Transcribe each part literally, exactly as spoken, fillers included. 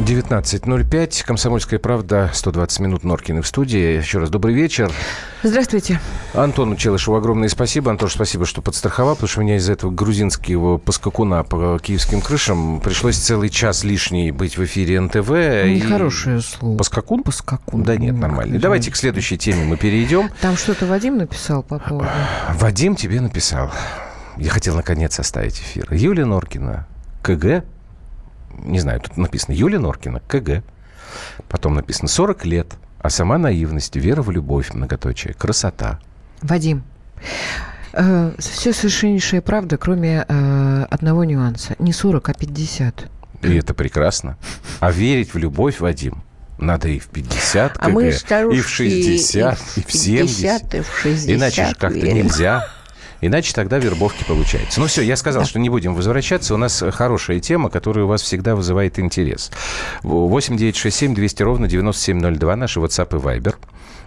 девятнадцать ноль пять. «Комсомольская правда». сто двадцать минут. Норкины в студии. Еще раз добрый вечер. Здравствуйте. Антону Челышеву огромное спасибо. Антош, спасибо, что подстраховал, потому что у меня из-за этого грузинского поскакуна по киевским крышам пришлось целый час лишний быть в эфире эн тэ вэ. Нехорошее и... слово. Поскакун? Поскакун. Да нет, нормально. Как Давайте к следующей теме мы перейдем. Там что-то Вадим написал по поводу... Вадим тебе написал. Я хотел, наконец, оставить эфир. Юлия Норкина. КГ. Не знаю, тут написано Юлия Норкина, КГ. Потом написано сорок лет, а сама наивность, вера в любовь, многоточие, красота. Вадим, э, все совершеннейшая правда, кроме э, одного нюанса. Не сорок, а пятьдесят. И это прекрасно. А верить в любовь, Вадим, надо и в пятьдесят КГ, а мы, старушки, и в шестьдесят, и, и, и в семьдесят. И в шестьдесят иначе как-то верим. Нельзя. Иначе тогда вербовки получаются. Ну все, я сказал, да. что не будем возвращаться. У нас хорошая тема, которая у вас всегда вызывает интерес. восемь девятьсот шестьдесят семь двести ровно девяносто семь ноль два. Наши WhatsApp и Viber.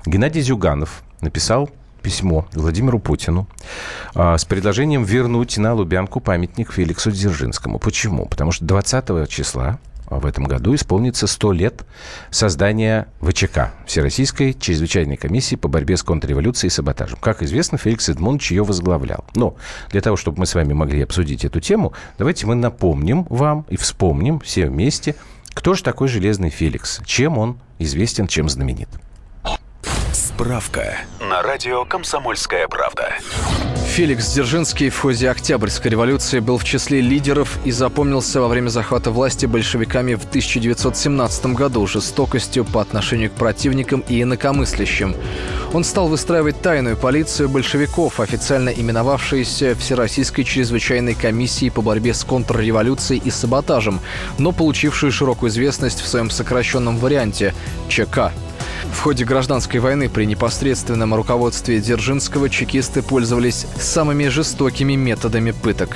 Геннадий Зюганов написал письмо Владимиру Путину а, с предложением вернуть на Лубянку памятник Феликсу Дзержинскому. Почему? Потому что двадцатого числа в этом году исполнится сто лет создания вэ че ка, Всероссийской чрезвычайной комиссии по борьбе с контрреволюцией и саботажем. Как известно, Феликс Эдмонович ее возглавлял. Но для того, чтобы мы с вами могли обсудить эту тему, давайте мы напомним вам и вспомним все вместе, кто же такой Железный Феликс, чем он известен, чем знаменит. Справка на радио «Комсомольская правда». Феликс Дзержинский в ходе Октябрьской революции был в числе лидеров и запомнился во время захвата власти большевиками в тысяча девятьсот семнадцатом году жестокостью по отношению к противникам и инакомыслящим. Он стал выстраивать тайную полицию большевиков, официально именовавшуюся Всероссийской чрезвычайной комиссией по борьбе с контрреволюцией и саботажем, но получившую широкую известность в своем сокращенном варианте – ЧК. В ходе гражданской войны при непосредственном руководстве Дзержинского чекисты пользовались самыми жестокими методами пыток.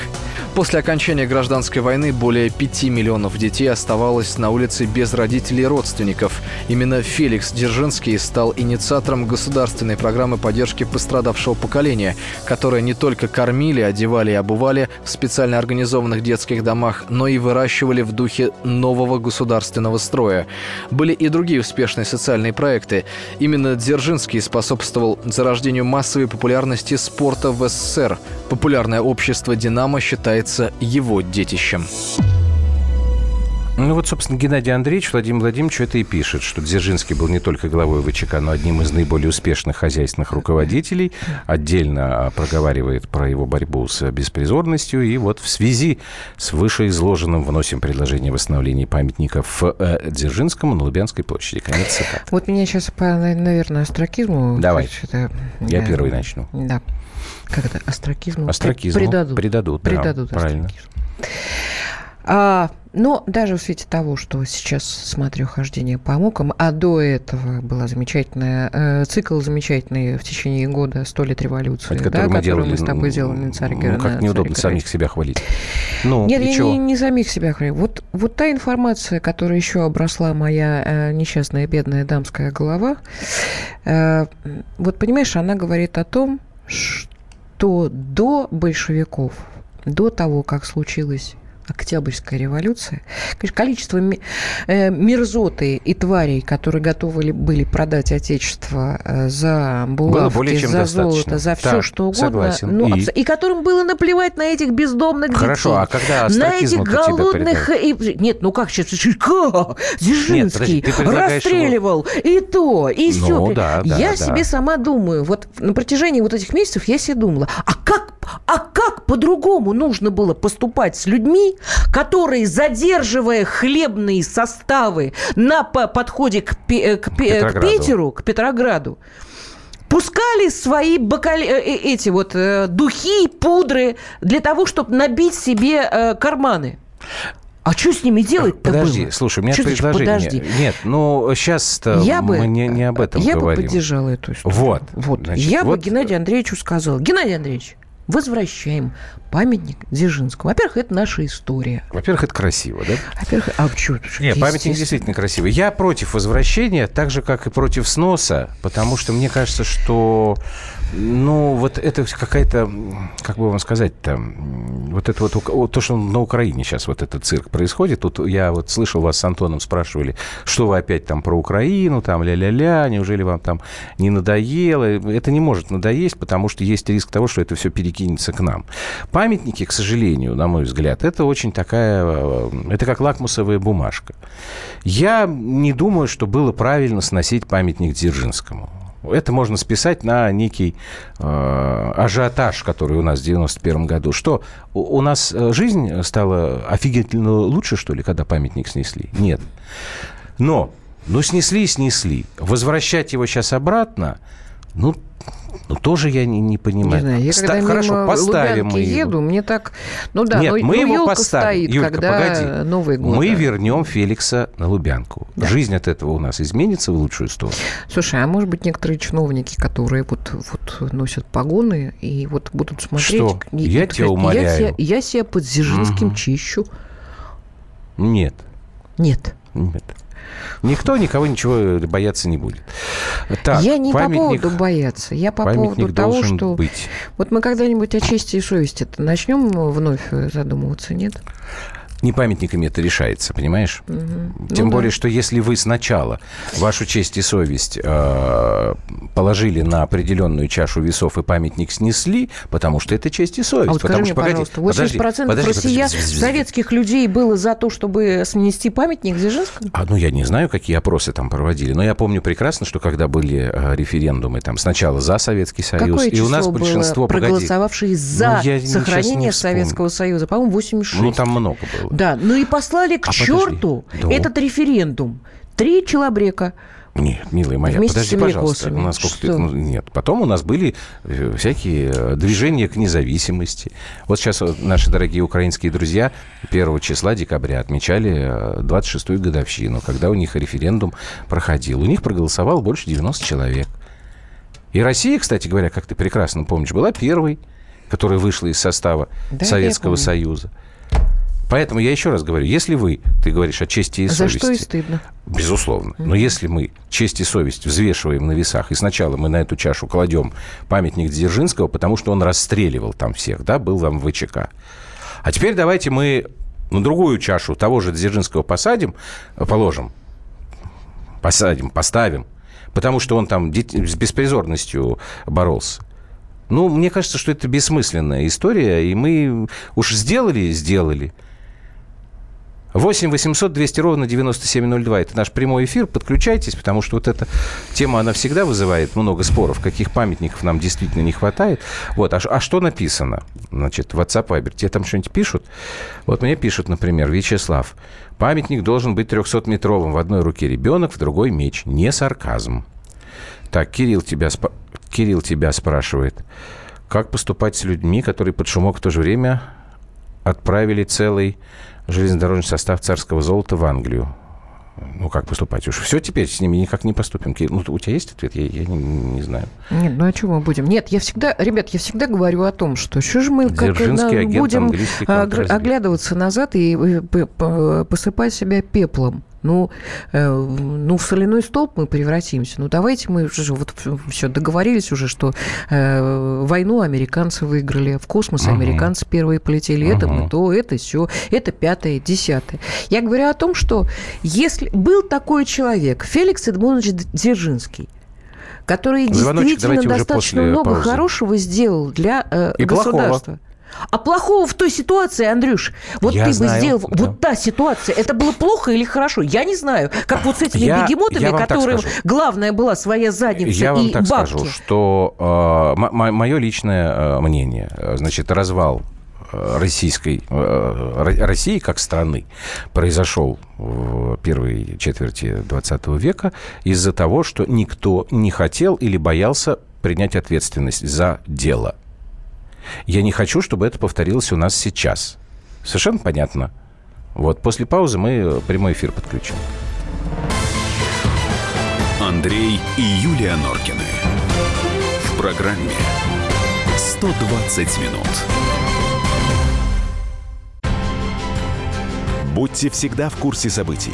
После окончания гражданской войны более пяти миллионов детей оставалось на улице без родителей и родственников. Именно Феликс Дзержинский стал инициатором государственной программы поддержки пострадавшего поколения, которое не только кормили, одевали и обували в специально организованных детских домах, но и выращивали в духе нового государственного строя. Были и другие успешные социальные проекты. Именно Дзержинский способствовал зарождению массовой популярности спорта в эс эс эс эр. Популярное общество «Динамо» считается его детищем. Ну вот, собственно, Геннадий Андреевич, Владимир Владимирович это и пишет, что Дзержинский был не только главой вэ че ка, но одним из наиболее успешных хозяйственных руководителей. Отдельно проговаривает про его борьбу с беспризорностью. И вот в связи с вышеизложенным вносим предложение о восстановлении памятника Ф. Дзержинскому на Лубянской площади. Конец цитаты. Вот меня сейчас, по, наверное, астракизму... Давай. Это... Я да. первый начну. Да. Как это? Астракизму? Астракизму. Придадут. Придадут, да, Придадут правильно. А, но даже в свете того, что сейчас смотрю «Хождение по мукам», а до этого был замечательный э, цикл, замечательный в течение года «Сто лет революции», это, да, который, мы, который делали, мы с тобой делали на царе Гернадия. Ну, как неудобно самих себя хвалить. Ну, Нет, я не, не самих себя хвалю. Вот, вот та информация, которая еще обросла моя э, несчастная бедная дамская голова, э, вот, понимаешь, она говорит о том, что до большевиков, до того, как случилось... Октябрьская революция. Конечно, количество мерзоты и тварей, которые готовы были продать Отечество за булавки, за золото, за все, что угодно. Ну, и... и которым было наплевать на этих бездомных детей. Хорошо, а когда астракизм на этих голодных... И... Нет, ну как сейчас? Как? Дзержинский расстреливал его... и то, и все. Ну, да, да, я да. себе сама думаю, вот на протяжении вот этих месяцев я себе думала, а как, а как по-другому нужно было поступать с людьми, которые, задерживая хлебные составы на подходе к, к, к Питеру, к Петрограду, пускали свои бакаль... эти вот духи, пудры для того, чтобы набить себе карманы. А что с ними делать-то Подожди, было? слушай, у меня что предложение. Подожди. Нет, ну сейчас-то я мы бы, не, не об этом я говорим. Я бы поддержала эту историю. Вот. вот. Значит, я вот... бы Геннадию Андреевичу сказала. Геннадий Андреевич, возвращаем памятник Дзержинскому. Во-первых, это наша история. Во-первых, это красиво, да? Во-первых, а почему? Нет, памятник действительно красивый. Я против возвращения, так же, как и против сноса, потому что мне кажется, что... Ну, вот это какая-то, как бы вам сказать-то, вот это вот, то, что на Украине сейчас вот этот цирк происходит, тут я вот слышал, вас с Антоном спрашивали, что вы опять там про Украину, там ля-ля-ля, неужели вам там не надоело? Это не может надоесть, потому что есть риск того, что это все перекинется к нам. Памятники, к сожалению, на мой взгляд, это очень такая, это как лакмусовая бумажка. Я не думаю, что было правильно сносить памятник Дзержинскому. Это можно списать на некий э, ажиотаж, который у нас в девяносто первом году. Что, у нас жизнь стала офигительно лучше, что ли, когда памятник снесли? Нет. Но, ну, снесли и снесли. Возвращать его сейчас обратно, ну, ну тоже я не, не понимаю. Не знаю, я Ста- когда хорошо, мимо поставим Лубянки мы еду, его. Мне так... Ну да, Нет, но, мы но его поставим. Стоит, Юлька, когда погоди. Новый год. Мы вернем Феликса на Лубянку. Да. Жизнь от этого у нас изменится в лучшую сторону. Слушай, а может быть, некоторые чиновники, которые вот, вот носят погоны и вот будут смотреть... Что? И, я и, тебя сказать, умоляю. Я, я себя под Дзержинским угу. чищу. Нет. Нет. Нет. Никто никого ничего бояться не будет. Так, я не по поводу бояться, я по поводу того, что... Быть. Вот мы когда-нибудь о чести и совести-то начнем вновь задумываться, нет? Не памятниками это решается, понимаешь? Угу. Тем ну, более, да. что если вы сначала вашу честь и совесть э, положили на определенную чашу весов и памятник снесли, потому что это честь и совесть. А вот потому скажи что, мне, пожалуйста, восемьдесят процентов подожди, подожди, россиян, подожди. советских людей было за то, чтобы снести памятник Дзержинскому? А, ну, я не знаю, какие опросы там проводили, но я помню прекрасно, что когда были референдумы, там сначала за Советский Союз, какое и у нас большинство... Какое проголосовавшие за ну, сохранение Советского Союза? По-моему, восемьдесят шесть. Ну, там много было. Да, ну и послали к а черту подожди, этот да. референдум. Три человека. Нет, милая моя, Вместе подожди, пожалуйста. У нас сколько... Нет, потом у нас были всякие движения к независимости. Вот сейчас наши дорогие украинские друзья первого числа декабря отмечали двадцать шестую годовщину, когда у них референдум проходил. У них проголосовало больше девяноста человек. И Россия, кстати говоря, как ты прекрасно помнишь, была первой, которая вышла из состава да, Советского Союза. Поэтому я еще раз говорю, если вы, ты говоришь о чести и совести... За что и стыдно. Безусловно. Но если мы честь и совесть взвешиваем на весах, и сначала мы на эту чашу кладем памятник Дзержинского, потому что он расстреливал там всех, да, был там в ВЧК. А теперь давайте мы на другую чашу того же Дзержинского посадим, положим, посадим, поставим, потому что он там с беспризорностью боролся. Ну, мне кажется, что это бессмысленная история, и мы уж сделали, сделали. восемь восемьсот двести ровно девяносто семь ноль два. Это наш прямой эфир. Подключайтесь, потому что вот эта тема, она всегда вызывает много споров, каких памятников нам действительно не хватает. Вот. А, а что написано? Значит, в WhatsApp, Viber. Тебе там что-нибудь пишут? Вот мне пишут, например, Вячеслав. Памятник должен быть трехсотметровым. В одной руке ребенок, в другой меч. Не сарказм. Так, Кирилл тебя, спа... Кирилл тебя спрашивает. Как поступать с людьми, которые под шумок в то же время отправили целый... железнодорожный состав царского золота в Англию. Ну, как поступать уж? Все, теперь с ними никак не поступим. Ну, у тебя есть ответ? Я, я не, не знаю. Нет, ну, о чем мы будем? Нет, я всегда, ребят, я всегда говорю о том, что что же мы как, будем оглядываться назад и посыпать себя пеплом. Ну, э, ну, в соляной столб мы превратимся. Ну, давайте мы уже вот все договорились уже, что э, войну американцы выиграли, в космос угу. американцы первые полетели. Угу. Это мы то, это все, это пятое, десятое. Я говорю о том, что если был такой человек, Феликс Эдмонович Дзержинский, который Звоночек, действительно достаточно много паузы. Хорошего сделал для э, государства. Плохого. А плохого в той ситуации, Андрюш, вот я ты знаю, бы сделал... Да. Вот та ситуация, это было плохо или хорошо? Я не знаю. Как вот с этими я, бегемотами, я которым главное была своя задница я и бабки. Я вам так бабки. скажу, что э, м- м- мое личное мнение, значит, развал российской, э, России как страны произошел в первой четверти двадцатого века из-за того, что никто не хотел или боялся принять ответственность за дело. Я не хочу, чтобы это повторилось у нас сейчас. Совершенно понятно. Вот, после паузы мы прямой эфир подключим. Андрей и Юлия Норкины. В программе сто двадцать минут. Будьте всегда в курсе событий.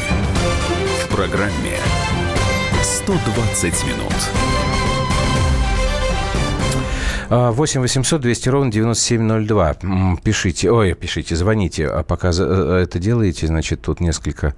В программе «сто двадцать минут». восемь восемьсот двести ровно девяносто семь ноль два. Пишите, ой, пишите, звоните. А пока это делаете, значит, тут несколько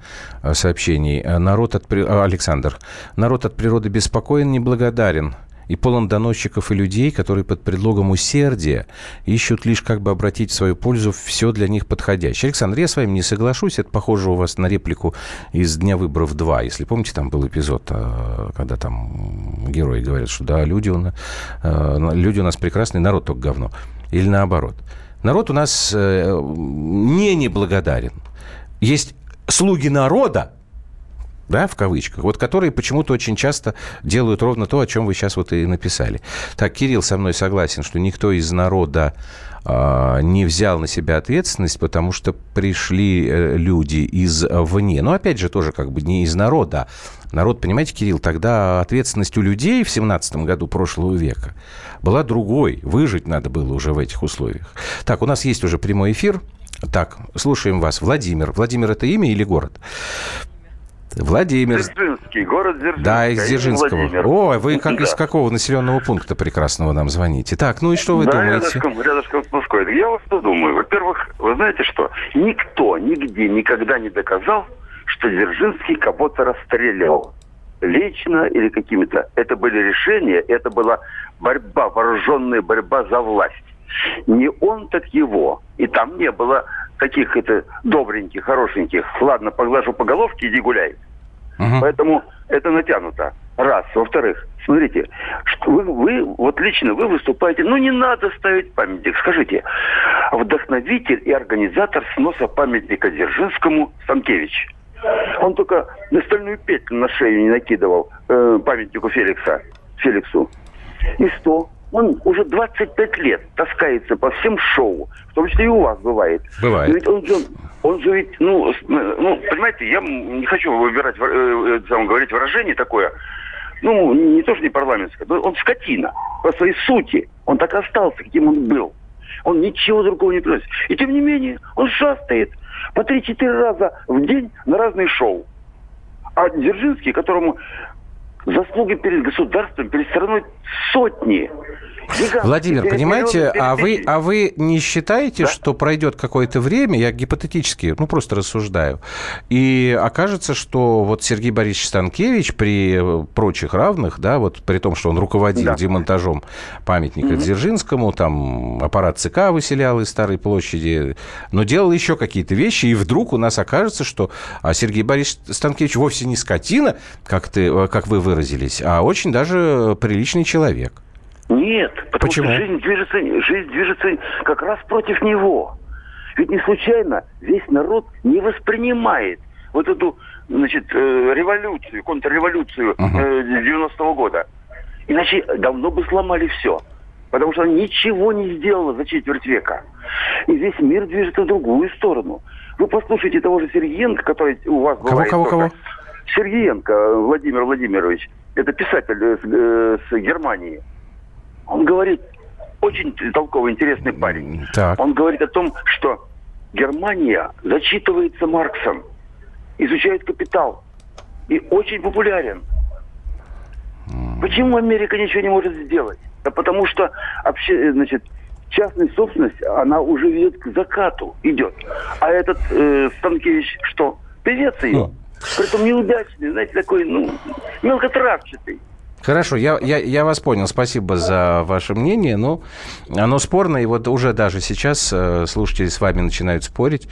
сообщений. Народ от... Александр. Народ от природы беспокоен, неблагодарен и полон доносчиков и людей, которые под предлогом усердия ищут лишь как бы обратить в свою пользу все для них подходящее. Александр, я с вами не соглашусь. Это похоже у вас на реплику из «Дня выборов два». Если помните, там был эпизод, когда там герои говорят, что да, люди у нас, люди у нас прекрасные, народ только говно. Или наоборот. Народ у нас не неблагодарен. Есть слуги народа, да, в кавычках, вот которые почему-то очень часто делают ровно то, о чем вы сейчас вот и написали. Так, Кирилл со мной согласен, что никто из народа э, не взял на себя ответственность, потому что пришли э, люди извне. Но, опять же, тоже как бы не из народа. Народ, понимаете, Кирилл, тогда ответственность у людей в семнадцатом году прошлого века была другой. Выжить надо было уже в этих условиях. Так, у нас есть уже прямой эфир. Так, слушаем вас. Владимир. Владимир – это имя или город? Владимир. Дзержинский, город Дзержинский. Да, из Дзержинского. О, вы как да. Из какого населенного пункта прекрасного нам звоните? Так, ну и что вы да, думаете? Да, рядышком, рядышком с Москвой. Я вот что думаю. Во-первых, вы знаете что? Никто нигде никогда не доказал, что Дзержинский кого-то расстреливал. Лично или какими-то. Это были решения, это была борьба, вооруженная борьба за власть. Не он, так его. И там не было... таких это добреньких, хорошеньких. Ладно, поглажу по головке, иди гуляй. Uh-huh. Поэтому это натянуто. Раз. Во-вторых, смотрите, что вы, вы, вот лично вы выступаете, ну не надо ставить памятник. Скажите, вдохновитель и организатор сноса памятника Дзержинскому Станкевич. Он только на стальную петлю на шею не накидывал э, памятнику Феликса, Феликсу. И что? Он уже двадцать пять лет таскается по всем шоу, в том числе и у вас бывает. Бывает. Ведь он, он, он же ведь, ну, ну, понимаете, я не хочу выбирать, э, э, говорить выражение такое, ну, не то что не парламентское, но он скотина по своей сути. Он так остался, каким он был. Он ничего другого не приносит. И тем не менее, он шастает по три-четыре раза в день на разные шоу. А Дзержинский, которому... заслуги перед государством, перед страной сотни. Гигант. Владимир, понимаете, а вы, а вы не считаете, да? Что пройдет какое-то время, я гипотетически, ну, просто рассуждаю, и окажется, что вот Сергей Борисович Станкевич при прочих равных, да, вот при том, что он руководил да. демонтажом памятника угу. Дзержинскому, там аппарат ЦК выселял из Старой площади, но делал еще какие-то вещи, и вдруг у нас окажется, что Сергей Борисович Станкевич вовсе не скотина, как, ты, как вы выразились, а очень даже приличный человек. Нет, потому Почему? что жизнь движется, жизнь движется как раз против него. Ведь не случайно весь народ не воспринимает вот эту, значит, э, революцию, контрреволюцию угу. э, девяностого года. Иначе давно бы сломали все. Потому что она ничего не сделала за четверть века. И весь мир движется в другую сторону. Вы послушайте того же Сергеенко, который у вас кого, бывает... Кого, кого? Сергеенко Владимир Владимирович. Это писатель э, с Германии. Он говорит, очень толковый, интересный парень. Так. Он говорит о том, что Германия зачитывается Марксом, изучает «Капитал» и очень популярен. Почему Америка ничего не может сделать? Да потому что обще... значит, частная собственность, она уже ведет к закату, идет. А этот э, Станкевич что? Певец ее. Притом неудачный, знаете, такой, ну, мелкотравчатый. Хорошо, я, я, я вас понял. Спасибо за ваше мнение. Но оно спорно, и вот уже даже сейчас слушатели с вами начинают спорить.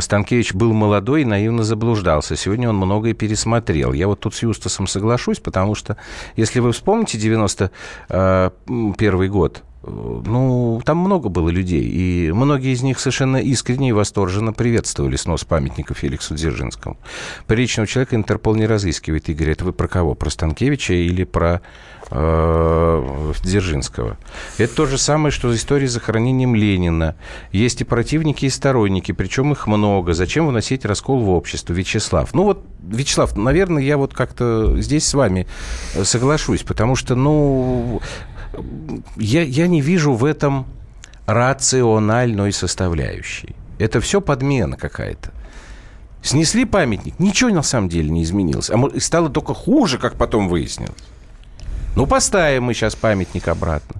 Станкевич был молодой и наивно заблуждался. Сегодня он многое пересмотрел. Я вот тут с Юстасом соглашусь, потому что, если вы вспомните девяносто первый год, Ну, там много было людей, и многие из них совершенно искренне и восторженно приветствовали снос памятника Феликсу Дзержинскому. Приличного человека Интерпол не разыскивает и говорит: вы про кого? Про Станкевича или про э, Дзержинского? Это то же самое, что история с захоронением Ленина. Есть и противники, и сторонники, причем их много. Зачем вносить раскол в общество, Вячеслав? Ну вот, Вячеслав, наверное, я вот как-то здесь с вами соглашусь, потому что, ну... Я, я не вижу в этом рациональной составляющей. Это все подмена какая-то. Снесли памятник, ничего на самом деле не изменилось. А стало только хуже, как потом выяснилось. Ну, поставим мы сейчас памятник обратно.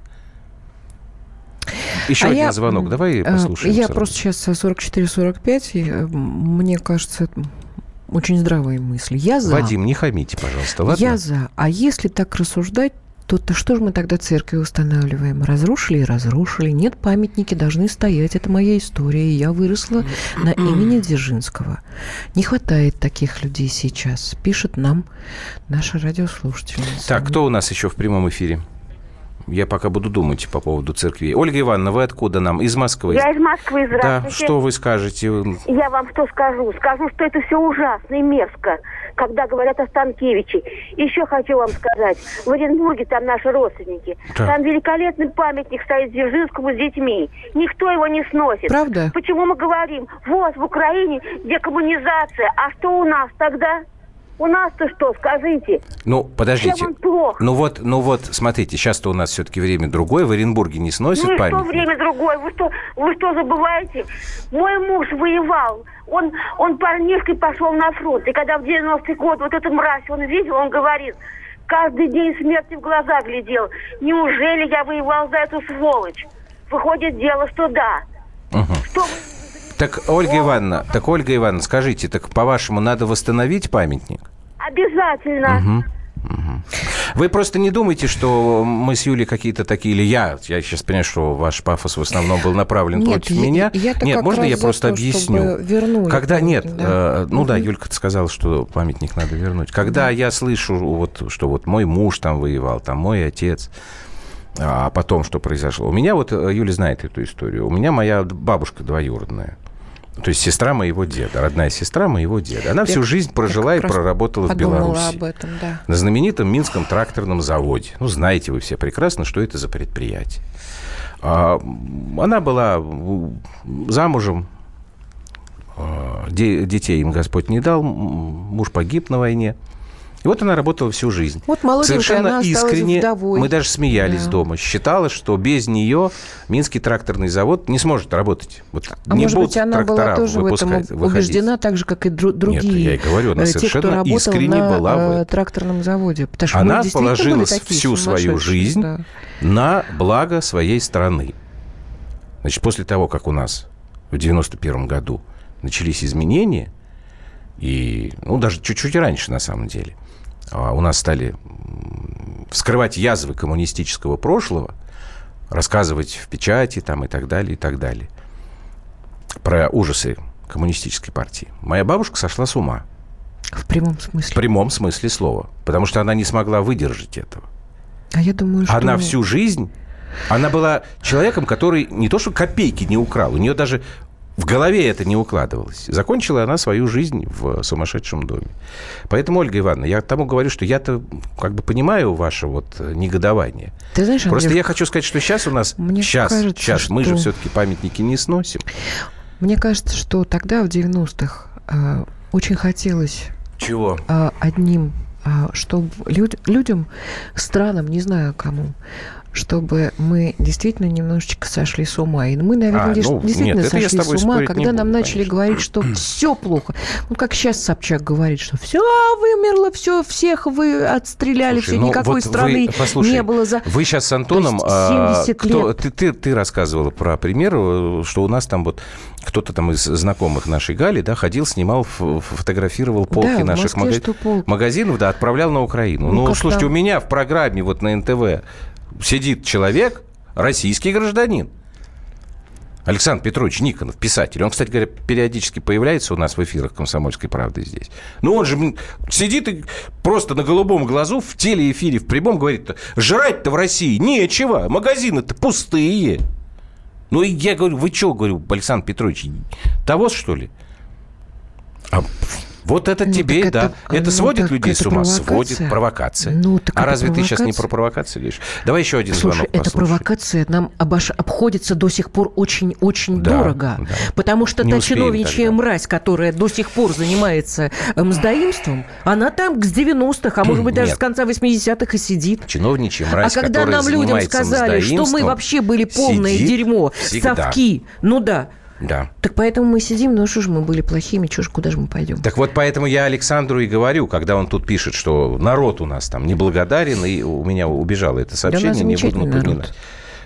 Еще а один я, звонок, давай послушаем. Я сразу. Просто сейчас сорок четыре сорок пять, мне кажется... Очень здравые мысли. Я за. Вадим, не хамите, пожалуйста, ладно? Я за. А если так рассуждать, то что же мы тогда церкви устанавливаем? Разрушили и разрушили. Нет, памятники должны стоять. Это моя история. Я выросла на имени Дзержинского. Не хватает таких людей сейчас, пишет нам наша радиослушательница. Так, кто у нас еще в прямом эфире? Я пока буду думать по поводу церкви. Ольга Ивановна, вы откуда нам? Из Москвы. Я из Москвы, здравствуйте. Да, что вы скажете? Я вам что скажу? Скажу, что это все ужасно и мерзко, когда говорят о Станкевиче. Еще хочу вам сказать, в Оренбурге там наши родственники. Да. Там великолепный памятник стоит Дзержинскому с детьми. Никто его не сносит. Правда? Почему мы говорим, вот в Украине декоммунизация, а что у нас тогда? У нас-то что, скажите? Ну, подождите. Ну вот, ну вот, смотрите, сейчас-то у нас все-таки время другое. В Оренбурге не сносят ну, памятник. Ну что время другое? Вы что, вы что забываете? Мой муж воевал. Он, он парнишкой пошел на фронт. И когда в девяностый год вот эту мразь он видел, он говорит... Каждый день смерти в глаза глядел. Неужели я воевал за эту сволочь? Выходит дело, что да. Угу. Что... Так, Ольга Ивановна, так, Ольга Ивановна, скажите, так, по-вашему, надо восстановить памятник? Обязательно. Угу. Угу. Вы просто не думайте, что мы с Юлей какие-то такие, или я, я сейчас понимаю, что ваш пафос в основном был направлен нет, против я, меня. Я нет, можно я просто то, объясню? Когда нет, да. Э, ну угу. да, Юлька-то сказала, что памятник надо вернуть. Когда да. я слышу, вот, что вот мой муж там воевал, там мой отец... А потом что произошло? У меня, вот Юля знает эту историю, у меня моя бабушка двоюродная, то есть сестра моего деда, родная сестра моего деда. Она я, всю жизнь прожила и проработала в Беларуси. Об этом, да. На знаменитом Минском тракторном заводе. Ну, знаете вы все прекрасно, что это за предприятие. Она была замужем, детей им Господь не дал, муж погиб на войне. И вот она работала всю жизнь. Вот молоденькая, совершенно искренне. Вдовой. Мы даже смеялись да. дома. Считала, что без нее Минский тракторный завод не сможет работать. Вот а не может будут быть, она была тоже в этом убеждена, так же, как и другие. Нет, я и говорю, она те, совершенно искренне на была в тракторном заводе. Потому что она положила всю свою жизнь да. на благо своей страны. Значит, после того, как у нас в девяносто первом году начались изменения, и, ну, даже чуть-чуть раньше, на самом деле, у нас стали вскрывать язвы коммунистического прошлого, рассказывать в печати там, и так далее, и так далее, про ужасы коммунистической партии. Моя бабушка сошла с ума. В прямом смысле? В прямом смысле слова. Потому что она не смогла выдержать этого. А я думаю, что... Она всю жизнь... Она была человеком, который не то что копейки не украл, у нее даже... В голове это не укладывалось. Закончила она свою жизнь в сумасшедшем доме. Поэтому, Ольга Ивановна, я тому говорю, что я-то как бы понимаю ваше вот негодование. Ты знаешь, Андрей, просто я хочу сказать, что сейчас у нас... Мне сейчас, кажется, сейчас что... мы же все-таки памятники не сносим. Мне кажется, что тогда, в девяностых, очень хотелось... Чего? Одним, чтобы люд... людям, странам, не знаю кому... чтобы мы действительно немножечко сошли с ума. И мы, наверное, а, ну, действительно нет, сошли с ума, когда нам буду, начали конечно. говорить, что все плохо. Ну, как сейчас Собчак говорит, что все вымерло, все, всех вы отстреляли, Слушай, все, ну, никакой вот страны вы, послушай, не было за... Вы сейчас с Антоном... А, кто, ты, ты, ты рассказывала про пример, что у нас там вот кто-то там из знакомых нашей Гали, да, ходил, снимал, фотографировал полки да, наших Москве, мага... полки. магазинов, да, отправлял на Украину. Ну, ну слушайте, там... у меня в программе вот на эн тэ вэ сидит человек, российский гражданин, Александр Петрович Никонов, писатель. Он, кстати говоря, периодически появляется у нас в эфирах «Комсомольской правды» здесь. Но он же сидит и просто на голубом глазу в телеэфире, в прямом, говорит, жрать-то в России нечего, магазины-то пустые. Ну, и я говорю, вы что, говорю, Александр Петрович, того, что ли? А... Вот это ну, тебе, да. Это, это ну, сводит людей это с ума? Провокация. Сводит. Провокация. Ну, а разве провокация? Ты сейчас не про провокацию говоришь? Давай еще один Слушай, звонок послушай. Эта провокация нам обош... обходится до сих пор очень-очень да, дорого. Да. Потому что не та чиновничья тогда. Мразь, которая до сих пор занимается мздоимством, она там с девяностых, а может быть даже Нет. с конца восьмидесятых и сидит. Чиновничья мразь, а когда нам людям сказали, что мы вообще были полное дерьмо, всегда. Совки, ну да. Да. Так поэтому мы сидим, ну что ж мы были плохими, что ж, куда же мы пойдем? Так вот поэтому я Александру и говорю, когда он тут пишет, что народ у нас там неблагодарен, и у меня убежало это сообщение, да не буду напоминать. Народ.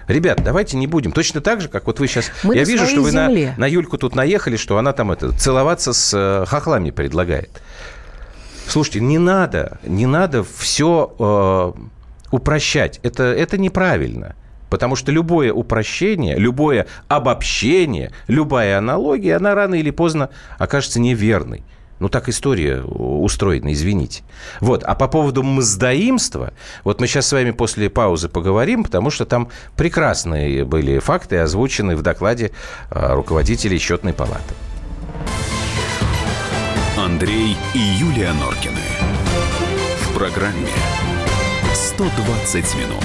Ребят, давайте не будем. Точно так же, как вот вы сейчас... Мы я вижу, что вы на, на Юльку тут наехали, что она там это, целоваться с хохлами предлагает. Слушайте, не надо, не надо все э, упрощать. Это, это неправильно. Потому что любое упрощение, любое обобщение, любая аналогия, она рано или поздно окажется неверной. Ну, так история устроена, извините. Вот. А по поводу мздоимства, вот мы сейчас с вами после паузы поговорим, потому что там прекрасные были факты, озвучены в докладе руководителей Счетной палаты. Андрей и Юлия Норкины. В программе «сто двадцать минут».